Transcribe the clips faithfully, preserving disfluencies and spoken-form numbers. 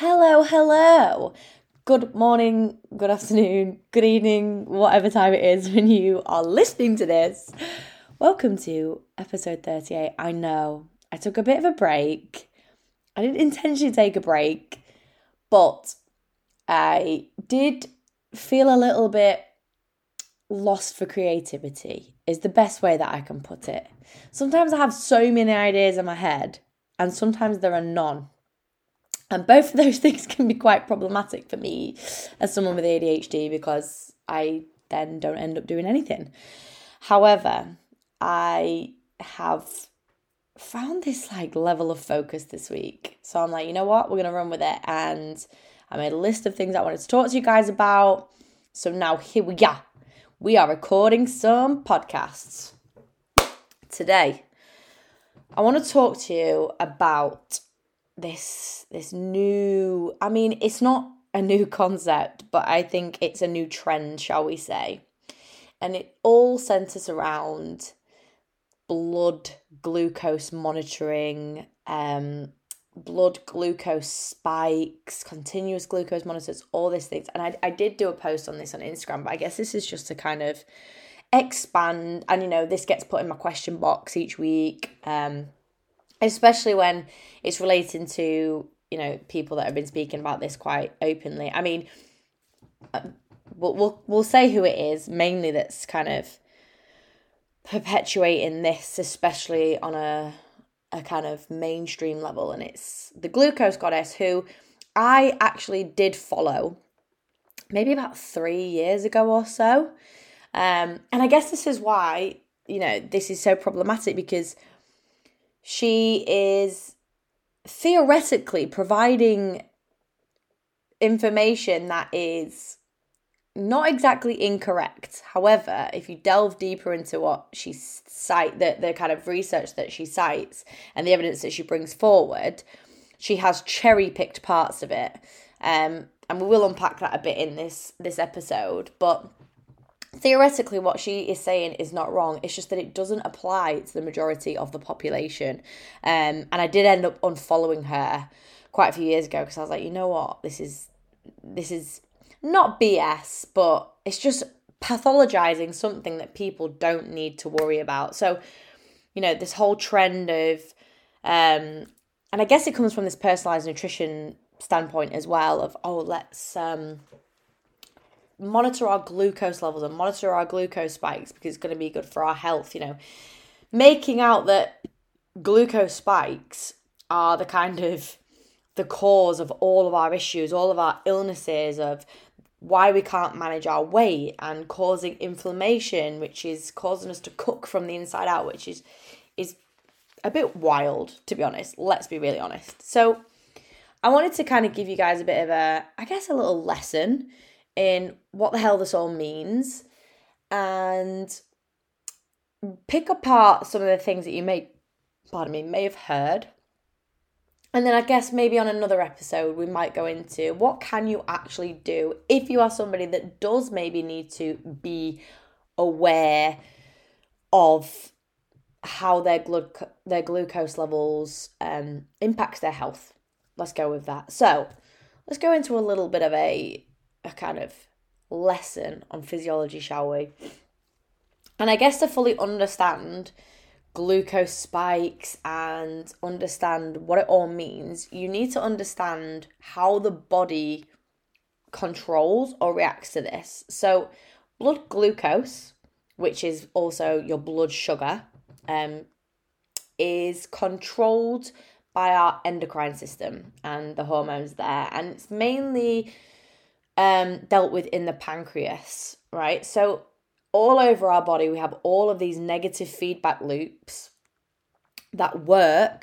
Hello, hello. Good morning, good afternoon, good evening, whatever time it is when you are listening to this. Welcome to episode thirty-eight. I know I took a bit of a break. I didn't intentionally take a break, but I did feel a little bit lost for creativity is the best way that I can put it. Sometimes I have so many ideas in my head and sometimes there are none. And both of those things can be quite problematic for me as someone with A D H D because I then don't end up doing anything. However, I have found this like level of focus this week. So I'm like, you know what? We're going to run with it. And I made a list of things I wanted to talk to you guys about. So now here we are. We are recording some podcasts. Today, I want to talk to you about this this new, I mean, it's not a new concept, but I think it's a new trend, shall we say. And it all centres around blood glucose monitoring, um, blood glucose spikes, continuous glucose monitors, all these things. And I, I did do a post on this on Instagram, but I guess this is just to kind of expand. And, you know, this gets put in my question box each week, um, especially when it's relating to, you know, people that have been speaking about this quite openly. I mean, we'll we'll, we'll say who it is, mainly that's kind of perpetuating this, especially on a, a kind of mainstream level. And it's the Glucose Goddess, who I actually did follow maybe about three years ago or so. Um, and I guess this is why, you know, this is so problematic, because she is theoretically providing information that is not exactly incorrect. However, if you delve deeper into what she cite, the, the kind of research that she cites and the evidence that she brings forward, she has cherry-picked parts of it. Um, and we will unpack that a bit in this this episode. But theoretically, what she is saying is not wrong. It's just that it doesn't apply to the majority of the population. Um, and I did end up unfollowing her quite a few years ago because I was like, you know what? This is this is not B S, but it's just pathologizing something that people don't need to worry about. So, you know, this whole trend of, um, and I guess it comes from this personalized nutrition standpoint as well of, oh, let's um. monitor our glucose levels and monitor our glucose spikes because it's going to be good for our health, you know. Making out that glucose spikes are the kind of the cause of all of our issues, all of our illnesses, of why we can't manage our weight and causing inflammation, which is causing us to cook from the inside out, which is is a bit wild, to be honest. Let's be really honest. So I wanted to kind of give you guys a bit of a, I guess, a little lesson in what the hell this all means, and pick apart some of the things that you may, pardon me, may have heard. And then I guess maybe on another episode we might go into what can you actually do if you are somebody that does maybe need to be aware of how their glu- their glucose levels um, impacts their health. Let's go with that. So let's go into a little bit of a a kind of lesson on physiology, shall we? And I guess to fully understand glucose spikes and understand what it all means, you need to understand how the body controls or reacts to this. So blood glucose, which is also your blood sugar, um, is controlled by our endocrine system and the hormones there. And it's mainly Um, dealt with in the pancreas, right? So all over our body, we have all of these negative feedback loops that work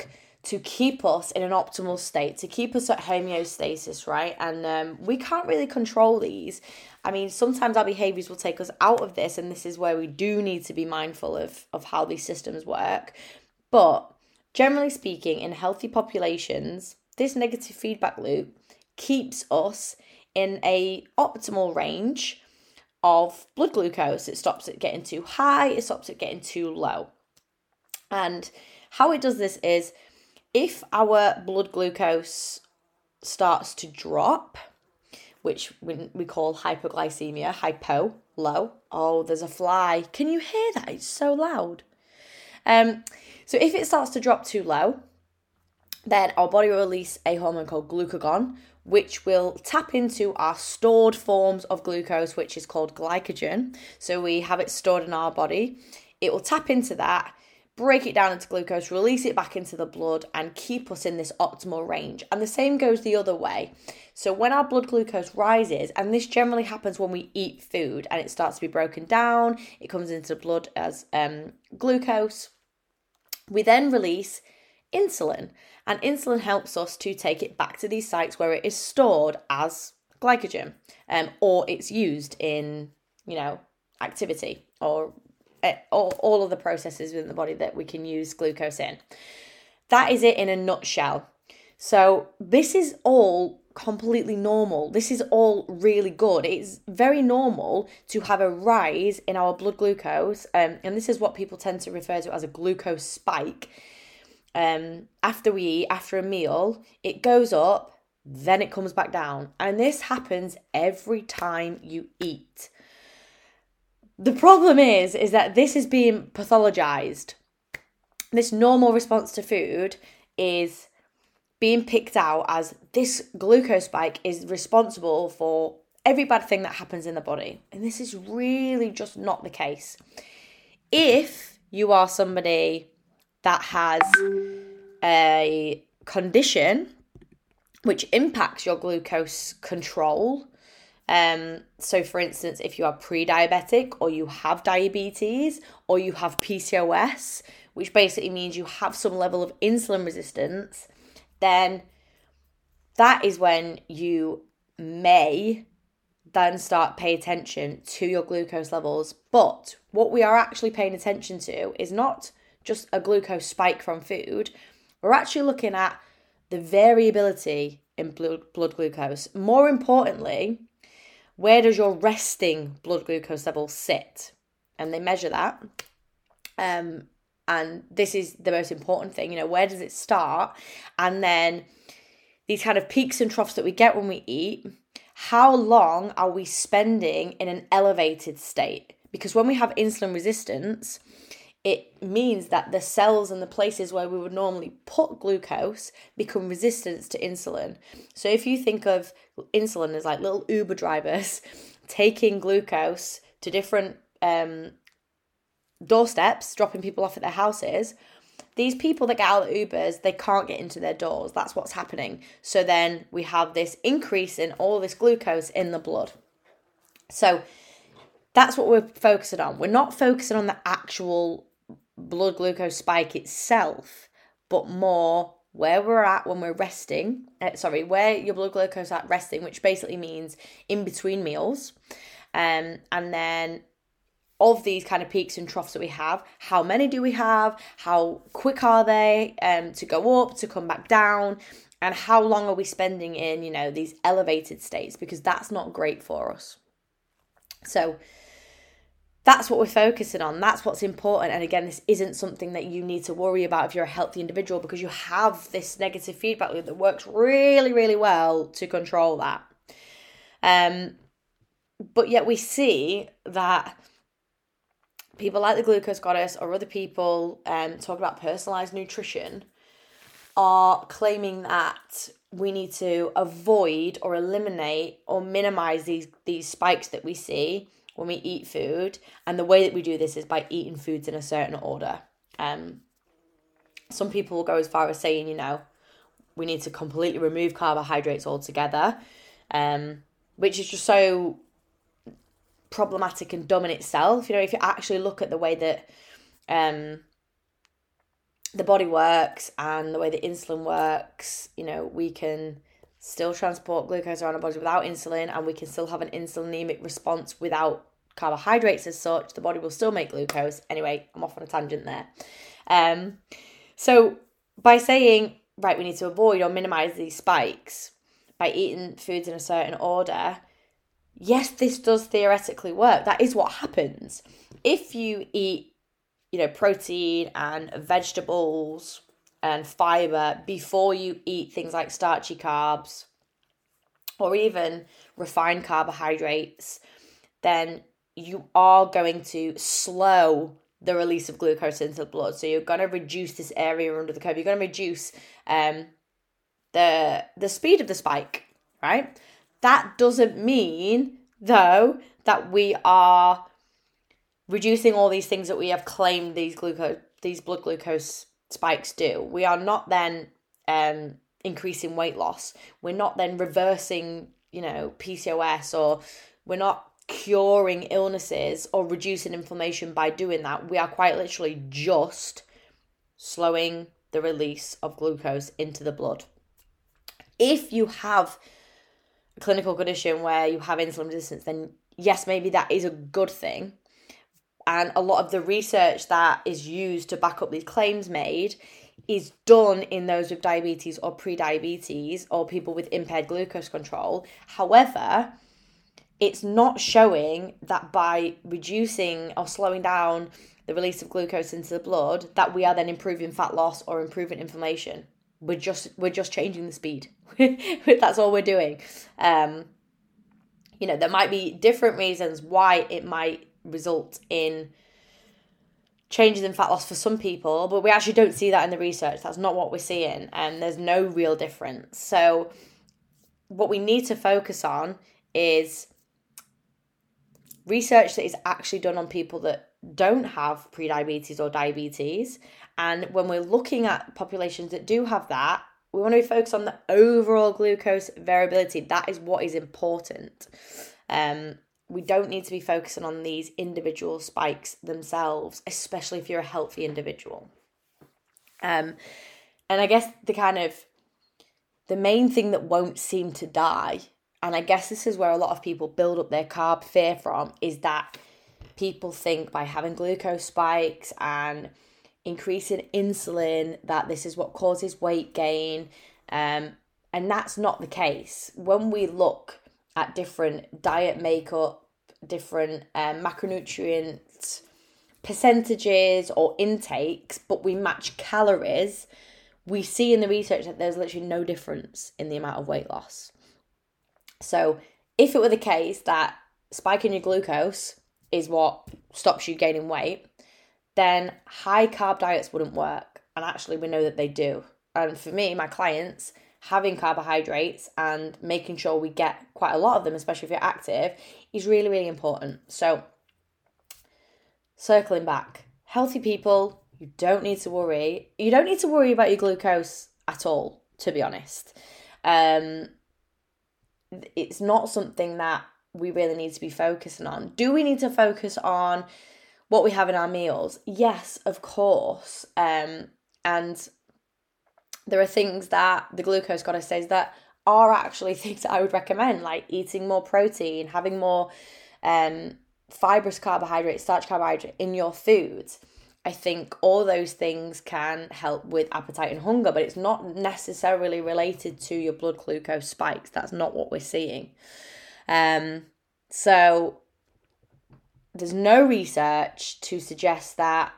to keep us in an optimal state, to keep us at homeostasis, right? And um, we can't really control these. I mean, sometimes our behaviours will take us out of this, and this is where we do need to be mindful of, of how these systems work. But generally speaking, in healthy populations, this negative feedback loop keeps us in a optimal range of blood glucose. It stops it getting too high, it stops it getting too low. And how it does this is if our blood glucose starts to drop, which we, we call hypoglycemia, hypo, low. Oh, there's a fly. Can you hear that? It's so loud. Um, so if it starts to drop too low, then our body will release a hormone called glucagon, which will tap into our stored forms of glucose, which is called glycogen. So we have it stored in our body. It will tap into that, break it down into glucose, release it back into the blood, and keep us in this optimal range. And the same goes the other way. So when our blood glucose rises, and this generally happens when we eat food and it starts to be broken down, it comes into the blood as um, glucose. We then release insulin, and insulin helps us to take it back to these sites where it is stored as glycogen, um, or it's used in, you know, activity or, or all of the processes within the body that we can use glucose in. That is it in a nutshell. So this is all completely normal. This is all really good. It's very normal to have a rise in our blood glucose, um, and this is what people tend to refer to as a glucose spike. Um, after we eat, after a meal, it goes up, then it comes back down. And this happens every time you eat. The problem is, is that this is being pathologized. This normal response to food is being picked out as this glucose spike is responsible for every bad thing that happens in the body. And this is really just not the case. If you are somebody that has a condition which impacts your glucose control. Um, so for instance, if you are pre-diabetic or you have diabetes or you have P C O S, which basically means you have some level of insulin resistance, then that is when you may then start paying attention to your glucose levels. But what we are actually paying attention to is not just a glucose spike from food, we're actually looking at the variability in blood, blood glucose. More importantly, where does your resting blood glucose level sit? And they measure that. Um, and this is the most important thing, you know, where does it start? And then these kind of peaks and troughs that we get when we eat, how long are we spending in an elevated state? Because when we have insulin resistance, it means that the cells and the places where we would normally put glucose become resistant to insulin. So if you think of insulin as like little Uber drivers taking glucose to different um, doorsteps, dropping people off at their houses, these people that get out of the Ubers, they can't get into their doors. That's what's happening. So then we have this increase in all this glucose in the blood. So that's what we're focusing on. We're not focusing on the actual blood glucose spike itself, but more where we're at when we're resting, uh, sorry, where your blood glucose at resting, which basically means in between meals. Um, and then of these kind of peaks and troughs that we have, how many do we have? How quick are they um, to go up, to come back down? And how long are we spending in, you know, these elevated states? Because that's not great for us. So that's what we're focusing on. That's what's important. And again, this isn't something that you need to worry about if you're a healthy individual, because you have this negative feedback loop that works really, really well to control that. Um, but yet we see that people like the Glucose Goddess or other people um, talk about personalized nutrition are claiming that we need to avoid or eliminate or minimize these, these spikes that we see when we eat food, and the way that we do this is by eating foods in a certain order. Um, some people will go as far as saying, you know, we need to completely remove carbohydrates altogether, um, which is just so problematic and dumb in itself. You know, if you actually look at the way that um, the body works and the way that insulin works, you know, we can still transport glucose around our body without insulin, and we can still have an insulinemic response without carbohydrates as such. The body will still make glucose. Anyway, I'm off on a tangent there. Um, so by saying, right, we need to avoid or minimise these spikes by eating foods in a certain order, yes, this does theoretically work. That is what happens. If you eat, you know, protein and vegetables and fibre before you eat things like starchy carbs, or even refined carbohydrates, then you are going to slow the release of glucose into the blood. So you're going to reduce this area under the curve. You're going to reduce um, the the speed of the spike, right? That doesn't mean, though, that we are reducing all these things that we have claimed these glucose, these blood glucose spikes do. We are not then um, increasing weight loss. We're not then reversing, you know, P C O S, or we're not curing illnesses or reducing inflammation by doing that. We are quite literally just slowing the release of glucose into the blood. If you have a clinical condition where you have insulin resistance, then yes, maybe that is a good thing. And a lot of the research that is used to back up these claims made is done in those with diabetes or pre-diabetes or people with impaired glucose control. However, it's not showing that by reducing or slowing down the release of glucose into the blood that we are then improving fat loss or improving inflammation. We're just we're just changing the speed. That's all we're doing. Um, you know, there might be different reasons why it might result in changes in fat loss for some people, but we actually don't see that in the research. That's not what we're seeing, and there's no real difference. So what we need to focus on is research that is actually done on people that don't have prediabetes or diabetes. And when we're looking at populations that do have that, we want to be focused on the overall glucose variability. That is what is important. Um, we don't need to be focusing on these individual spikes themselves, especially if you're a healthy individual. Um, and I guess the kind of, the main thing that won't seem to die, and I guess this is where a lot of people build up their carb fear from, is that people think by having glucose spikes and increasing insulin that this is what causes weight gain. Um, and that's not the case. When we look at different diet makeup, different um, macronutrient percentages or intakes, but we match calories, we see in the research that there's literally no difference in the amount of weight loss. So if it were the case that spiking your glucose is what stops you gaining weight, then high carb diets wouldn't work. And actually we know that they do. And for me, my clients, having carbohydrates and making sure we get quite a lot of them, especially if you're active, is really, really important. So circling back, healthy people, you don't need to worry. You don't need to worry about your glucose at all, to be honest. Um, it's not something that we really need to be focusing on. Do we need to focus on what we have in our meals? Yes, of course. Um, and there are things that the Glucose Goddess says that are actually things that I would recommend, like eating more protein, having more um, fibrous carbohydrates, starch carbohydrates in your food. I think all those things can help with appetite and hunger, but it's not necessarily related to your blood glucose spikes. That's not what we're seeing. Um, so there's no research to suggest that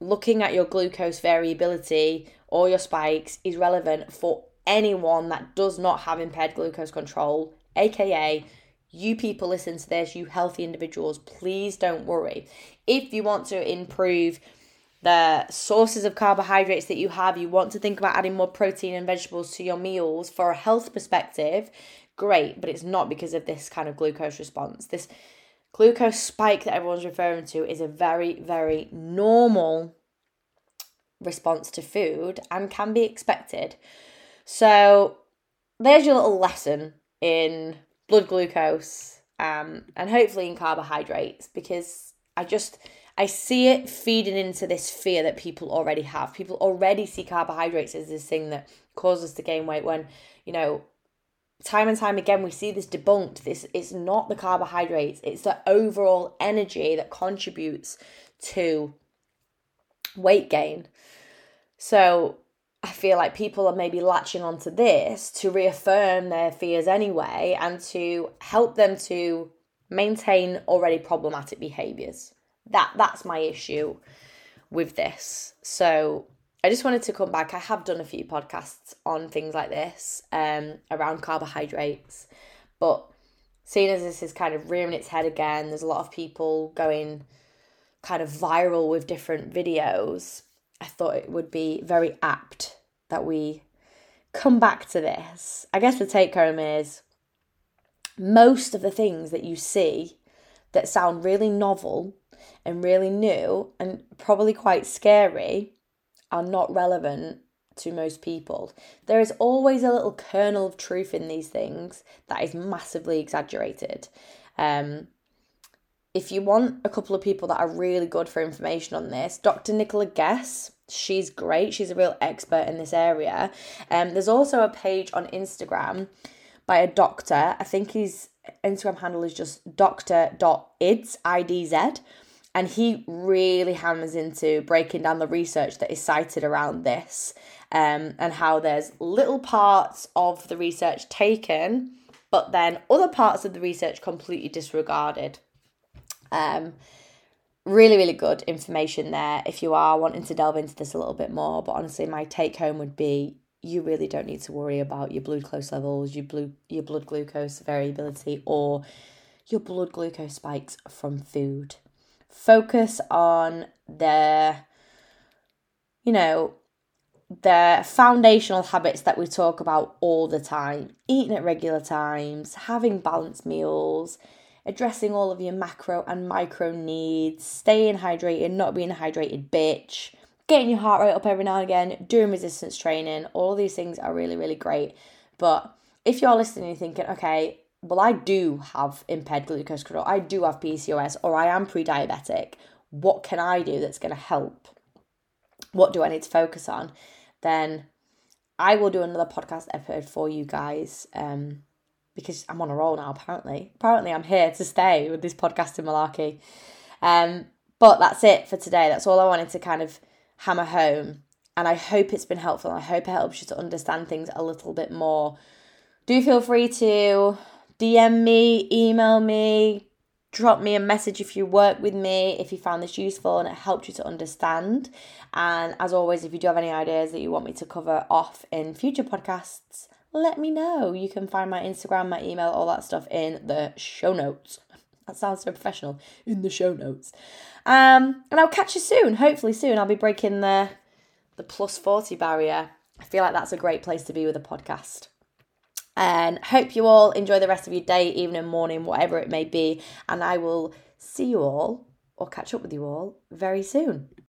looking at your glucose variability or your spikes is relevant for anyone that does not have impaired glucose control, aka you people listen to this, you healthy individuals, please don't worry. If you want to improve the sources of carbohydrates that you have, you want to think about adding more protein and vegetables to your meals for a health perspective, great, but it's not because of this kind of glucose response. This glucose spike that everyone's referring to is a very, very normal response to food and can be expected. So there's your little lesson in blood glucose um, and hopefully in carbohydrates, because I just, I see it feeding into this fear that people already have. People already see carbohydrates as this thing that causes us to gain weight when, you know, time and time again we see this debunked. This, it's not the carbohydrates, it's the overall energy that contributes to weight gain. So I feel like people are maybe latching onto this to reaffirm their fears anyway and to help them to maintain already problematic behaviours. That that's my issue with this. So I just wanted to come back. I have done a few podcasts on things like this, um, around carbohydrates, but seeing as this is kind of rearing its head again, there's a lot of people going kind of viral with different videos. I thought it would be very apt that we come back to this. I guess the take home is most of the things that you see that sound really novel and really new and probably quite scary are not relevant to most people. There is always a little kernel of truth in these things that is massively exaggerated. Um, if you want a couple of people that are really good for information on this, Doctor Nicola Guess, she's great. She's a real expert in this area. Um, there's also a page on Instagram by a doctor. I think his Instagram handle is just doctor dot I D Z. And he really hammers into breaking down the research that is cited around this, um, and how there's little parts of the research taken, but then other parts of the research completely disregarded. Um, really, really good information there if you are wanting to delve into this a little bit more. But honestly, my take home would be you really don't need to worry about your glucose levels, your, blue, your blood glucose variability, or your blood glucose spikes from food. Focus on their, you know, their foundational habits that we talk about all the time. Eating at regular times, having balanced meals, addressing all of your macro and micro needs, staying hydrated, not being a hydrated bitch, getting your heart rate up every now and again, doing resistance training. All these things are really, really great. But if you're listening and thinking, okay, well, I do have impaired glucose control, I do have P C O S, or I am pre-diabetic, what can I do that's going to help? What do I need to focus on? Then I will do another podcast episode for you guys, um, because I'm on a roll now, apparently. Apparently I'm here to stay with this podcasting malarkey. Um, but that's it for today. That's all I wanted to kind of hammer home. And I hope it's been helpful. I hope it helps you to understand things a little bit more. Do feel free to D M me, email me, drop me a message if you work with me, if you found this useful and it helped you to understand. And as always, if you do have any ideas that you want me to cover off in future podcasts, let me know. You can find my Instagram, my email, all that stuff in the show notes. That sounds so professional, in the show notes. Um, and I'll catch you soon, hopefully soon. I'll be breaking the, the plus forty barrier. I feel like that's a great place to be with a podcast. And hope you all enjoy the rest of your day, evening, morning, whatever it may be. And I will see you all, or catch up with you all, very soon.